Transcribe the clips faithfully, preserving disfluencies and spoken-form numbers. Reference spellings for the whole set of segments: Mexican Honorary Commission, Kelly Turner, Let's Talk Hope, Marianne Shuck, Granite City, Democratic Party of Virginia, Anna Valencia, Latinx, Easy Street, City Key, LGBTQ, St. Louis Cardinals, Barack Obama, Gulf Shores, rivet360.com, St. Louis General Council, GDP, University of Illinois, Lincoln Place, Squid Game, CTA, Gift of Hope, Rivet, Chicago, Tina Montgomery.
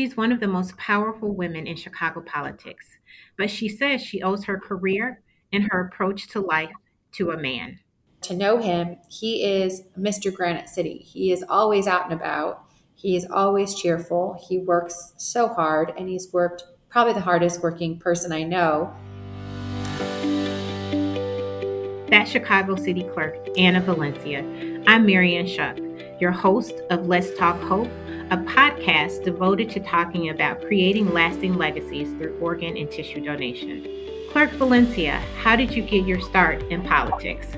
She's one of the most powerful women in Chicago politics, but she says she owes her career and her approach to life to a man. To know him, he is Mister Granite City. He is always out and about. He is always cheerful. He works so hard, and he's worked probably the hardest working person I know. That's Chicago City Clerk Anna Valencia. I'm Marianne Shuck, your host of Let's Talk Hope, a podcast devoted to talking about creating lasting legacies through organ and tissue donation. Clerk Valencia, how did you get your start in politics?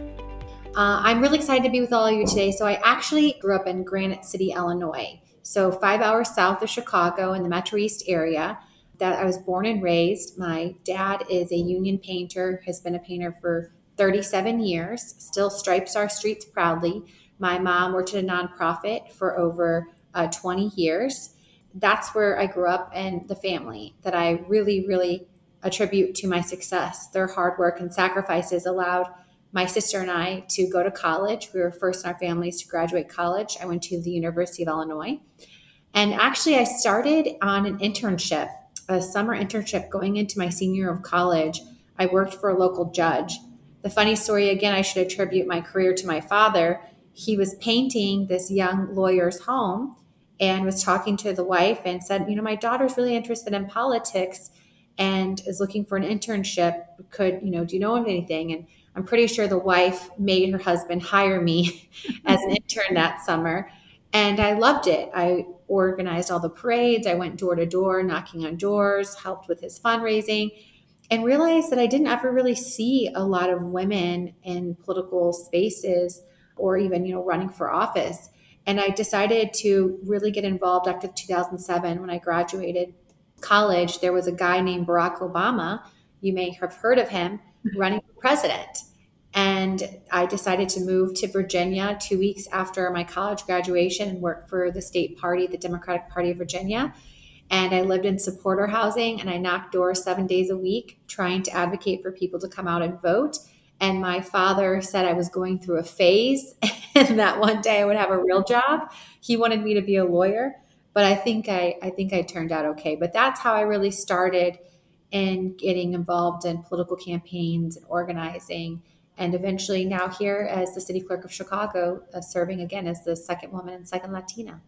Uh, I'm really excited to be with all of you today. So I actually grew up in Granite City, Illinois, so five hours south of Chicago in the Metro East area that I was born and raised. My dad is a union painter, has been a painter for thirty-seven years, still stripes our streets proudly. My mom worked at a nonprofit for over uh, twenty years. That's where I grew up, and the family that I really, really attribute to my success. Their hard work and sacrifices allowed my sister and I to go to college. We were first in our families to graduate college. I went to the University of Illinois. And actually, I started on an internship, a summer internship going into my senior year of college. I worked for a local judge. The funny story, again, I should attribute my career to my father. He was painting this young lawyer's home and was talking to the wife and said, you know, my daughter's really interested in politics and is looking for an internship. Could, you know, do you know of anything? And I'm pretty sure the wife made her husband hire me as an intern that summer. And I loved it. I organized all the parades. I went door to door, knocking on doors, helped with his fundraising, and realized that I didn't ever really see a lot of women in political spaces or even, you know, running for office. And I decided to really get involved after two thousand seven when I graduated college. There was a guy named Barack Obama. You may have heard of him, running for president. And I decided to move to Virginia two weeks after my college graduation and work for the state party, the Democratic Party of Virginia. And I lived in supporter housing, and I knocked doors seven days a week trying to advocate for people to come out and vote. And my father said I was going through a phase and that one day I would have a real job. He wanted me to be a lawyer, but I think I, I think I turned out okay. But that's how I really started in getting involved in political campaigns and organizing, and eventually now here as the city clerk of Chicago, uh, serving again as the second woman and second Latina.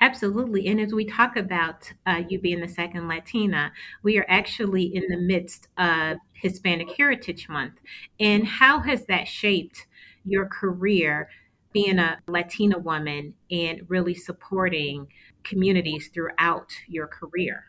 Absolutely. And as we talk about uh, you being the second Latina, we are actually in the midst of Hispanic Heritage Month. And how has that shaped your career, being a Latina woman and really supporting communities throughout your career?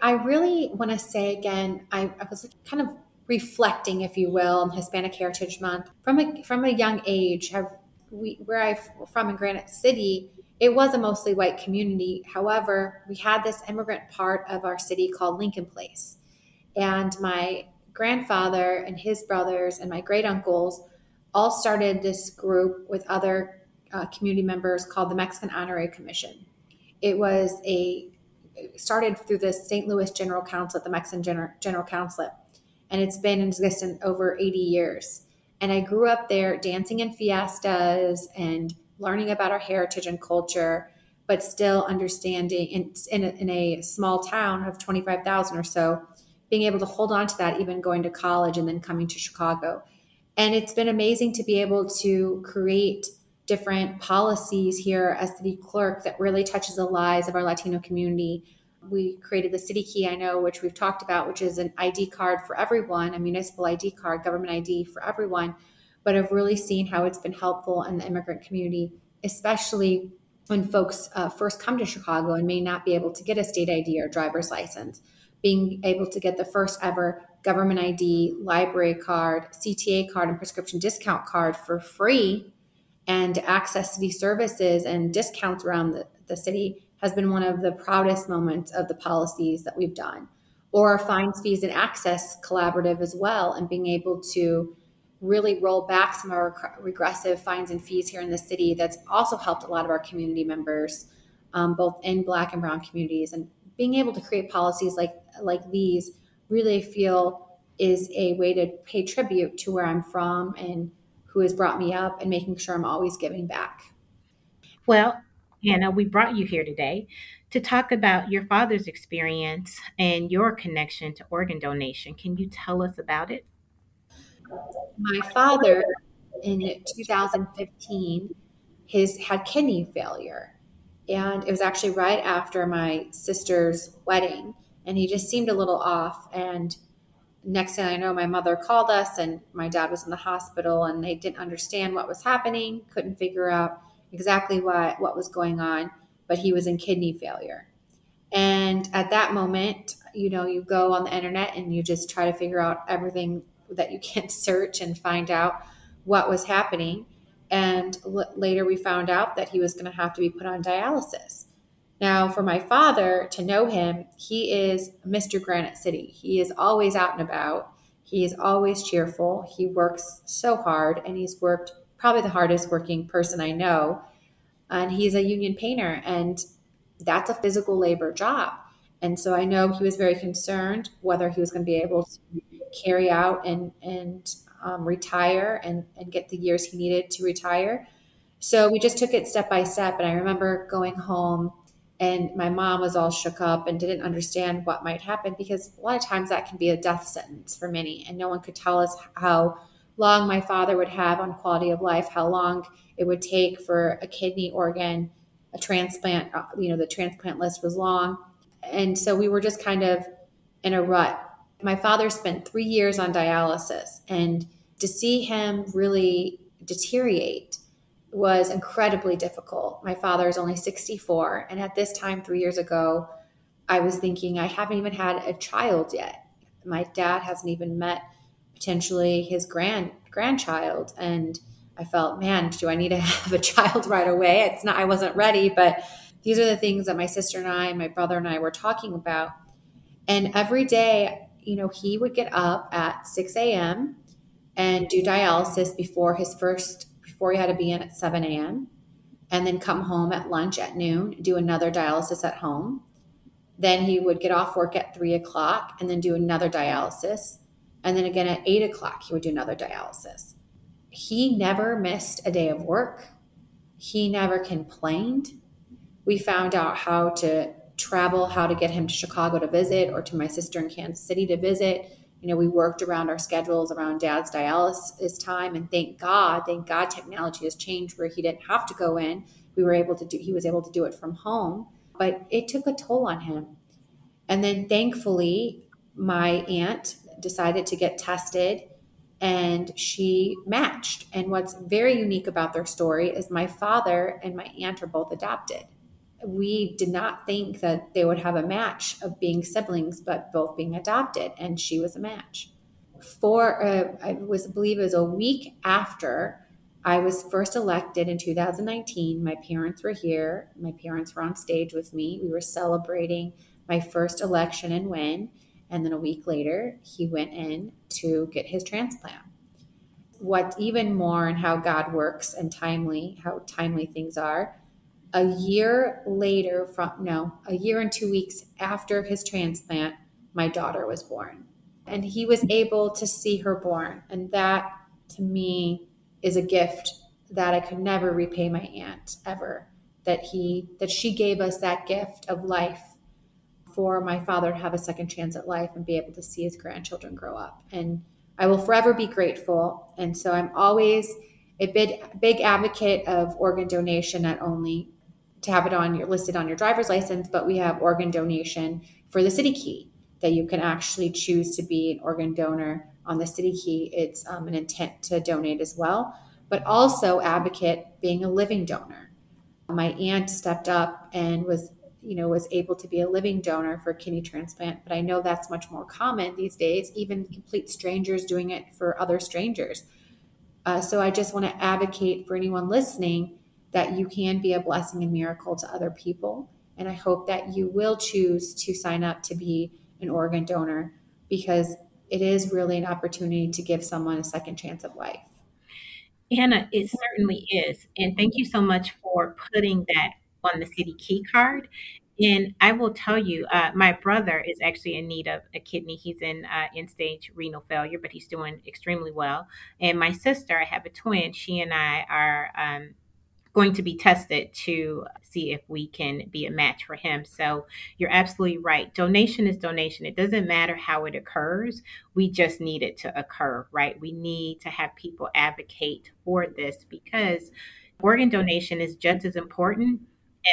I really want to say again, I, I was kind of reflecting, if you will, on Hispanic Heritage Month. From a from a young age, have we, where I'm from in Granite City, it was a mostly white community. However, we had this immigrant part of our city called Lincoln Place. And my grandfather and his brothers and my great uncles all started this group with other uh, community members called the Mexican Honorary Commission. It was a It started through the Saint Louis General Council, the Mexican General, General Council, and it's been in existence over eighty years. And I grew up there dancing in fiestas and learning about our heritage and culture, but still understanding in, in, a, in a small town of twenty-five thousand or so, being able to hold on to that, even going to college and then coming to Chicago. And it's been amazing to be able to create different policies here as city clerk that really touches the lives of our Latino community. We created the City Key, I know, which we've talked about, which is an I D card for everyone, a municipal I D card, government I D for everyone, but I've really seen how it's been helpful in the immigrant community, especially when folks uh, first come to Chicago and may not be able to get a state I D or driver's license. Being able to get the first ever government I D, library card, C T A card, and prescription discount card for free, and access city services and discounts around the, the city has been one of the proudest moments of the policies that we've done. Or fines, fees, and access collaborative as well, and being able to really roll back some of our regressive fines and fees here in the city. That's also helped a lot of our community members, um, both in Black and Brown communities. And being able to create policies like, like these really feel is a way to pay tribute to where I'm from and who has brought me up, and making sure I'm always giving back. Well, Anna, we brought you here today to talk about your father's experience and your connection to organ donation. Can you tell us about it? My father, in two thousand fifteen, his had kidney failure. And it was actually right after my sister's wedding. And he just seemed a little off. And next thing I know, my mother called us and my dad was in the hospital and they didn't understand what was happening, couldn't figure out exactly what, what was going on, but he was in kidney failure. And at that moment, you know, you go on the internet and you just try to figure out everything that you can search and find out what was happening. And l- later we found out that he was going to have to be put on dialysis. Now, for my father, to know him, he is Mister Granite City. He is always out and about. He is always cheerful. He works so hard, and he's worked probably the hardest working person I know. And he's a union painter, and that's a physical labor job. And so I know he was very concerned whether he was going to be able to carry out and, and um, retire and, and get the years he needed to retire. So we just took it step by step. And I remember going home, and my mom was all shook up and didn't understand what might happen, because a lot of times that can be a death sentence for many, and no one could tell us how long my father would have on quality of life, how long it would take for a kidney organ, a transplant. You know, the transplant list was long. And so we were just kind of in a rut. My father spent three years on dialysis, and to see him really deteriorate was incredibly difficult. My father is only sixty-four. And at this time, three years ago, I was thinking, I haven't even had a child yet. My dad hasn't even met potentially his grand grandchild. And I felt, man, do I need to have a child right away? It's not, I wasn't ready, but these are the things that my sister and I, my brother and I were talking about. And every day, you know, he would get up at six a.m. and do dialysis before his first Before he had to be in at seven a.m. and then come home at lunch at noon, do another dialysis at home. Then he would get off work at three o'clock and then do another dialysis. And then again at eight o'clock, he would do another dialysis. He never missed a day of work. He never complained. We found out how to travel, how to get him to Chicago to visit, or to my sister in Kansas City to visit. You know, we worked around our schedules around dad's dialysis time. And thank God, thank God technology has changed where he didn't have to go in. We were able to do, he was able to do it from home, but it took a toll on him. And then thankfully, my aunt decided to get tested and she matched. And what's very unique about their story is my father and my aunt are both adopted. We did not think that they would have a match of being siblings, but both being adopted, and she was a match. For uh, I was believe it was a week after I was first elected in two thousand nineteen. My parents were here. My parents were on stage with me. We were celebrating my first election and win. And then a week later, he went in to get his transplant. What's even more, and how God works, and timely, how timely things are. A year later from, no, a year and two weeks after his transplant, my daughter was born, and he was able to see her born. And that to me is a gift that I could never repay my aunt ever, that he, that she gave us that gift of life for my father to have a second chance at life and be able to see his grandchildren grow up. And I will forever be grateful. And so I'm always a big, big advocate of organ donation, not only to have it on your listed on your driver's license, but we have organ donation for the City Key, that you can actually choose to be an organ donor on the City Key. It's um, an intent to donate as well, but also advocate being a living donor. My aunt stepped up and was, you know, was able to be a living donor for kidney transplant, but I know that's much more common these days, even complete strangers doing it for other strangers. Uh, so I just want to advocate for anyone listening that you can be a blessing and miracle to other people. And I hope that you will choose to sign up to be an organ donor, because it is really an opportunity to give someone a second chance of life. Anna, it certainly is. And thank you so much for putting that on the City Key card. And I will tell you, uh, my brother is actually in need of a kidney. He's in uh, end-stage renal failure, but he's doing extremely well. And my sister, I have a twin. She and I are um, going to be tested to see if we can be a match for him. So you're absolutely right. Donation is donation. It doesn't matter how it occurs. We just need it to occur, right? We need to have people advocate for this, because organ donation is just as important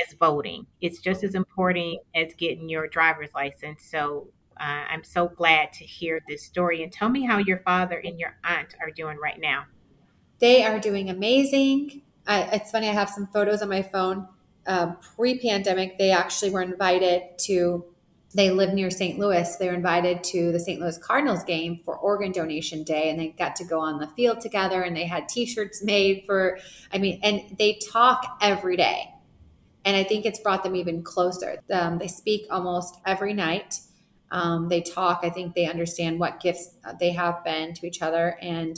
as voting. It's just as important as getting your driver's license. So uh, I'm so glad to hear this story. And tell me how your father and your aunt are doing right now. They are doing amazing. I, it's funny, I have some photos on my phone. Uh, pre-pandemic, they actually were invited to, they live near Saint Louis. They were invited to the Saint Louis Cardinals game for organ donation day, and they got to go on the field together, and they had t-shirts made for, I mean, and they talk every day. And I think it's brought them even closer. Um, they speak almost every night. Um, they talk. I think they understand what gifts they have been to each other. And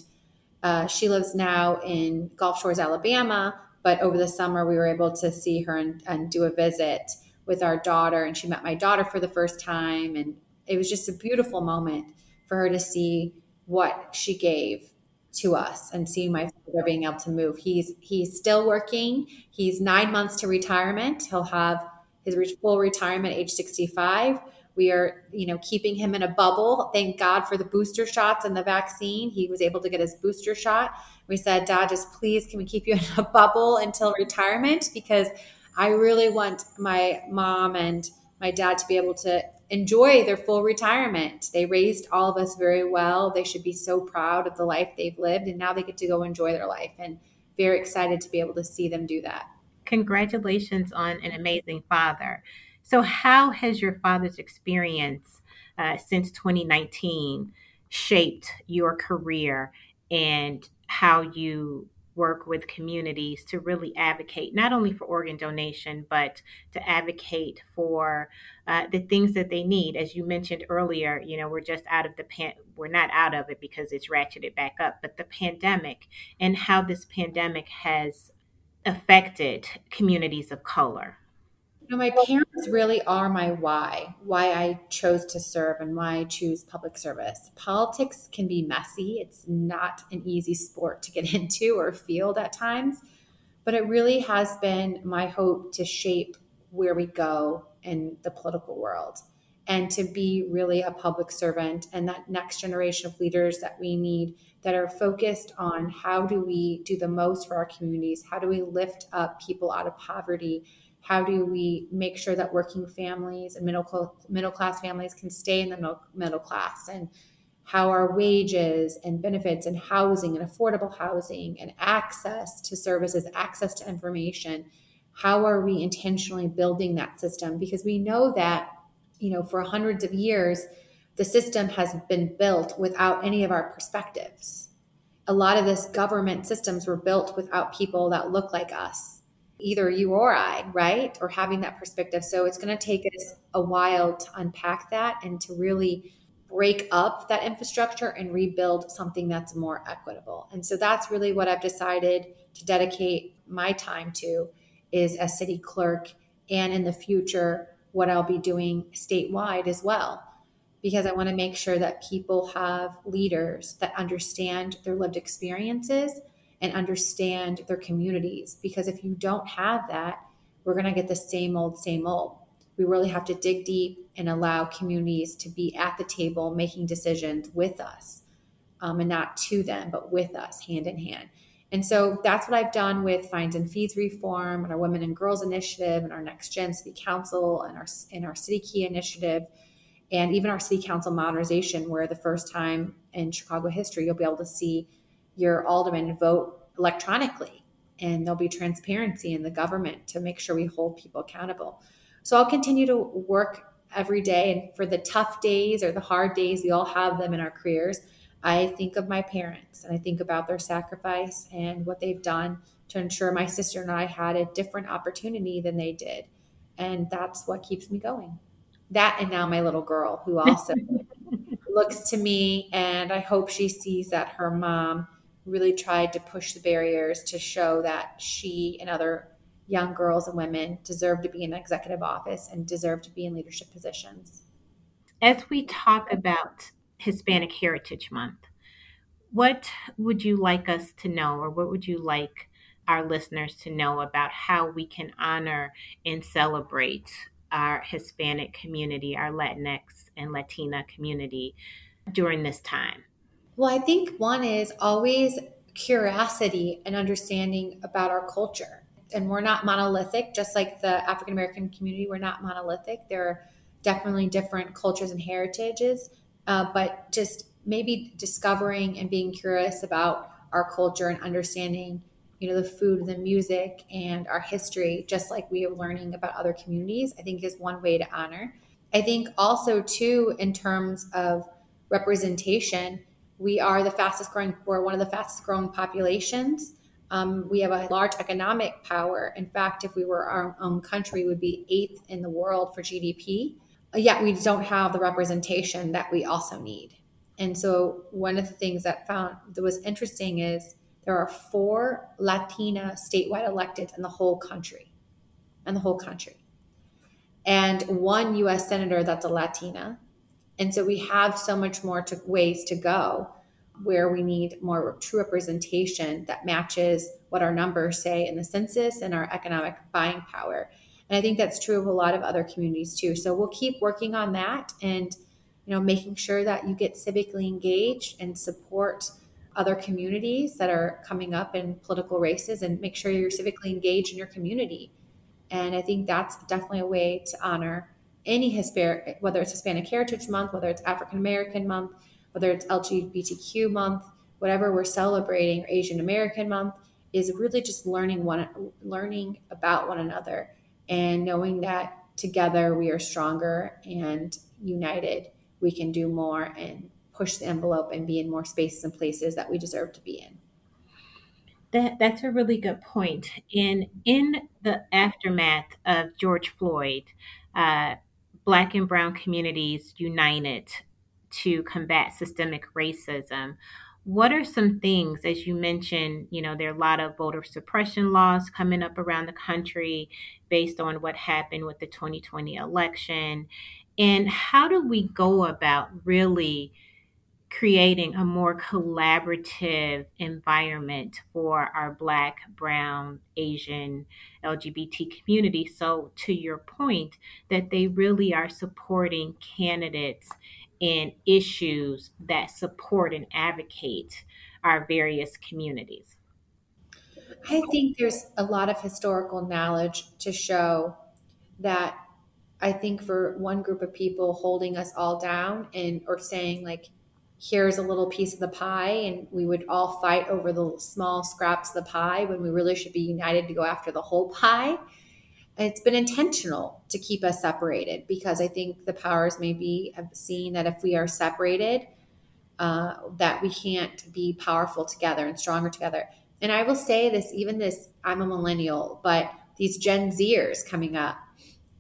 uh, she lives now in Gulf Shores, Alabama. But over the summer, we were able to see her and, and do a visit with our daughter. And she met my daughter for the first time. And it was just a beautiful moment for her to see what she gave to us, and see my father being able to move. He's he's still working. He's nine months to retirement. He'll have his full retirement at age sixty-five. We are, you know, keeping him in a bubble. Thank God for the booster shots and the vaccine. He was able to get his booster shot. We said, Dad, just please, can we keep you in a bubble until retirement? Because I really want my mom and my dad to be able to enjoy their full retirement. They raised all of us very well. They should be so proud of the life they've lived, and now they get to go enjoy their life, and very excited to be able to see them do that. Congratulations on an amazing father. So how has your father's experience uh, since twenty nineteen shaped your career and how you work with communities to really advocate not only for organ donation, but to advocate for uh, the things that they need? As you mentioned earlier, you know, we're just out of the pan, we're not out of it because it's ratcheted back up, but the pandemic and how this pandemic has affected communities of color. You know, my parents really are my why, why I chose to serve and why I choose public service. Politics can be messy. It's not an easy sport to get into or field at times, but it really has been my hope to shape where we go in the political world, and to be really a public servant and that next generation of leaders that we need, that are focused on how do we do the most for our communities? How do we lift up people out of poverty? How do we make sure that working families and middle middle class families can stay in the middle class, and how our wages and benefits and housing and affordable housing and access to services, access to information, how are we intentionally building that system? Because we know that, you know, for hundreds of years, the system has been built without any of our perspectives. A lot of this government systems were built without people that look like us, either you or I, right? Or having that perspective. So it's going to take us a while to unpack that and to really break up that infrastructure and rebuild something that's more equitable. And so that's really what I've decided to dedicate my time to, is as city clerk, and in the future, what I'll be doing statewide as well, because I want to make sure that people have leaders that understand their lived experiences and understand their communities. Because if you don't have that, we're gonna get the same old, same old. We really have to dig deep and allow communities to be at the table making decisions with us, um, and not to them, but with us, hand in hand. And so that's what I've done with fines and fees reform and our Women and Girls Initiative and our Next Gen City Council and our, and our City Key Initiative, and even our City Council modernization, where the first time in Chicago history, you'll be able to see your aldermen vote electronically, and there'll be transparency in the government to make sure we hold people accountable. So I'll continue to work every day, and for the tough days or the hard days, we all have them in our careers, I think of my parents and I think about their sacrifice and what they've done to ensure my sister and I had a different opportunity than they did. And that's what keeps me going. That, and now my little girl, who also looks to me, and I hope she sees that her mom really tried to push the barriers to show that she and other young girls and women deserve to be in executive office and deserve to be in leadership positions. As we talk about Hispanic Heritage Month, what would you like us to know, or what would you like our listeners to know about how we can honor and celebrate our Hispanic community, our Latinx and Latina community during this time? Well, I think one is always curiosity and understanding about our culture. And we're not monolithic, just like the African American community, we're not monolithic. There are definitely different cultures and heritages, uh, but just maybe discovering and being curious about our culture and understanding, you know, the food, the music, and our history, just like we are learning about other communities, I think is one way to honor. I think also, too, in terms of representation, we are the fastest growing, we're one of the fastest growing populations. Um, we have a large economic power. In fact, if we were our own country, we'd be eighth in the world for G D P. Yet we don't have the representation that we also need. And so one of the things that found that was interesting is there are four Latina statewide electeds in the whole country, in the whole country, and one U S senator that's a Latina. And so we have so much more to, ways to go where we need more true representation that matches what our numbers say in the census and our economic buying power. And I think that's true of a lot of other communities too. So we'll keep working on that and, you know, making sure that you get civically engaged and support other communities that are coming up in political races and make sure you're civically engaged in your community. And I think that's definitely a way to honor any Hispanic, whether it's Hispanic Heritage Month, whether it's African American Month, whether it's L G B T Q month, whatever we're celebrating, or Asian American month, is really just learning one, learning about one another and knowing that together we are stronger and united. We can do more and push the envelope and be in more spaces and places that we deserve to be in. That, that's a really good point. And in the aftermath of George Floyd, uh, Black and brown communities united to combat systemic racism. What are some things, as you mentioned, you know, there are a lot of voter suppression laws coming up around the country based on what happened with the twenty twenty election. And how do we go about really creating a more collaborative environment for our Black, brown, Asian, L G B T community? So to your point, that they really are supporting candidates and issues that support and advocate our various communities? I think there's a lot of historical knowledge to show that I think for one group of people holding us all down and or saying like, here's a little piece of the pie and we would all fight over the small scraps of the pie when we really should be united to go after the whole pie. It's been intentional to keep us separated because I think the powers maybe have seen that if we are separated, uh, that we can't be powerful together and stronger together. And I will say this, even this, I'm a millennial, but these Gen Zers coming up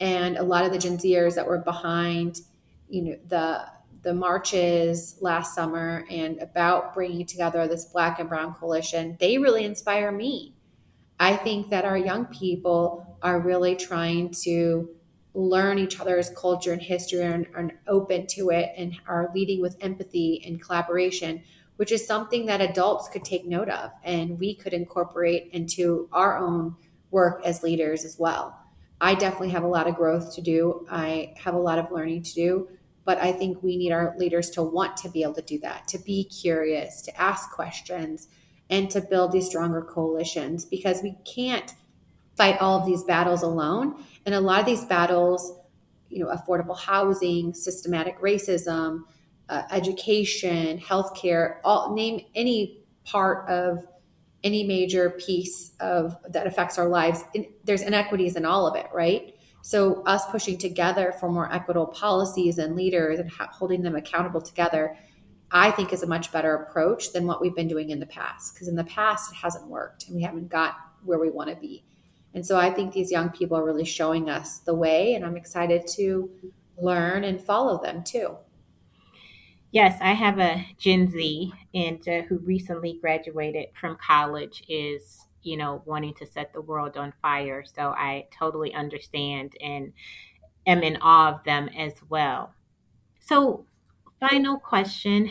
and a lot of the Gen Zers that were behind, you know, the, the marches last summer and about bringing together this Black and brown coalition, they really inspire me. I think that our young people are really trying to learn each other's culture and history and are open to it and are leading with empathy and collaboration, which is something that adults could take note of and we could incorporate into our own work as leaders as well. I definitely have a lot of growth to do. I have a lot of learning to do, but I think we need our leaders to want to be able to do that, to be curious, to ask questions, and to build these stronger coalitions because we can't fight all of these battles alone. And a lot of these battles, you know, affordable housing, systematic racism, uh, education, healthcare, all name any part of any major piece of that affects our lives. There's inequities in all of it, right? So us pushing together for more equitable policies and leaders and holding them accountable together, I think is a much better approach than what we've been doing in the past, because in the past it hasn't worked and we haven't got where we want to be. And so I think these young people are really showing us the way, and I'm excited to learn and follow them too. Yes, I have a Gen Z and uh, who recently graduated from college is, you know, wanting to set the world on fire. So I totally understand and am in awe of them as well. So final question.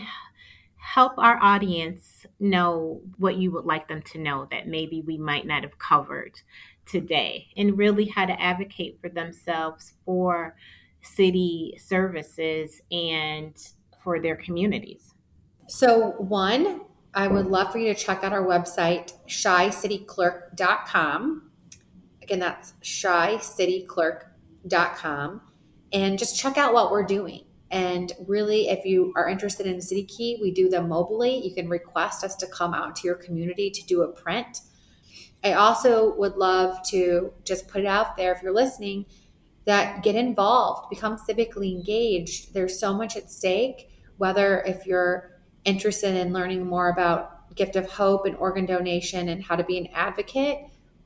help our audience know what you would like them to know that maybe we might not have covered today, and really how to advocate for themselves, for city services, and for their communities. So one, I would love for you to check out our website, shy city clerk dot com. Again, that's shy city clerk dot com. And just check out what we're doing. And really, if you are interested in City Key, we do them mobily. You can request us to come out to your community to do a print. I also would love to just put it out there, if you're listening, that get involved, become civically engaged. There's so much at stake, whether if you're interested in learning more about Gift of Hope and organ donation and how to be an advocate,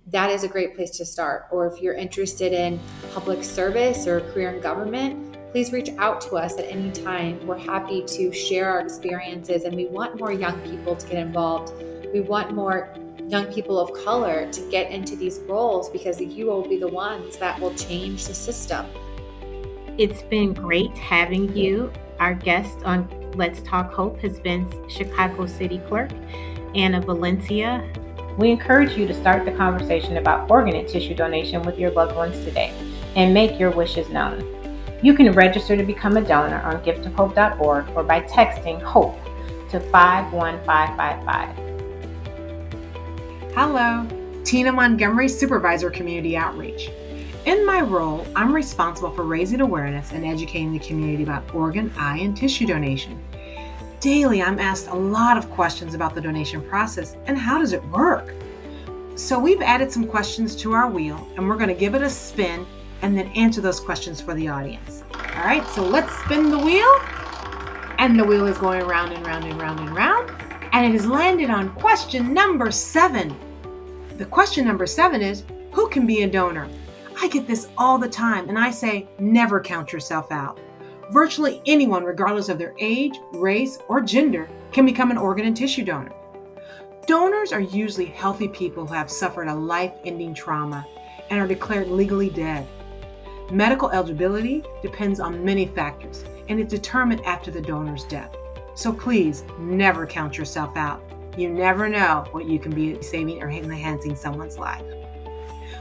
that is a great place to start. Or if you're interested in public service or a career in government, please reach out to us at any time. We're happy to share our experiences, and we want more young people to get involved. We want more young people of color to get into these roles, because you will be the ones that will change the system. It's been great having you. Our guest on Let's Talk Hope has been Chicago City Clerk Anna Valencia. We encourage you to start the conversation about organ and tissue donation with your loved ones today and make your wishes known. You can register to become a donor on gift of hope dot org or by texting HOPE to five one five five five. Hello, Tina Montgomery, Supervisor Community Outreach. In my role, I'm responsible for raising awareness and educating the community about organ, eye, and tissue donation. Daily, I'm asked a lot of questions about the donation process and how does it work. So we've added some questions to our wheel, and we're going to give it a spin and then answer those questions for the audience. All right, so let's spin the wheel. And the wheel is going round and round and round and round. And it has landed on question number seven. The question number seven is, who can be a donor? I get this all the time, and I say, never count yourself out. Virtually anyone, regardless of their age, race, or gender, can become an organ and tissue donor. Donors are usually healthy people who have suffered a life-ending trauma and are declared legally dead. Medical eligibility depends on many factors, and is determined after the donor's death. So please, never count yourself out. You never know what you can be saving or enhancing someone's life.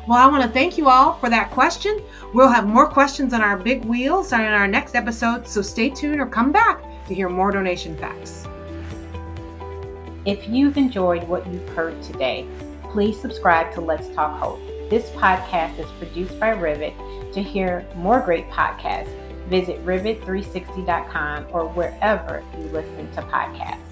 Well, I want to thank you all for that question. We'll have more questions on our big wheel starting in our next episode, so stay tuned or come back to hear more donation facts. If you've enjoyed what you've heard today, please subscribe to Let's Talk Hope. This podcast is produced by Rivet. To hear more great podcasts, visit rivet three sixty dot com or wherever you listen to podcasts.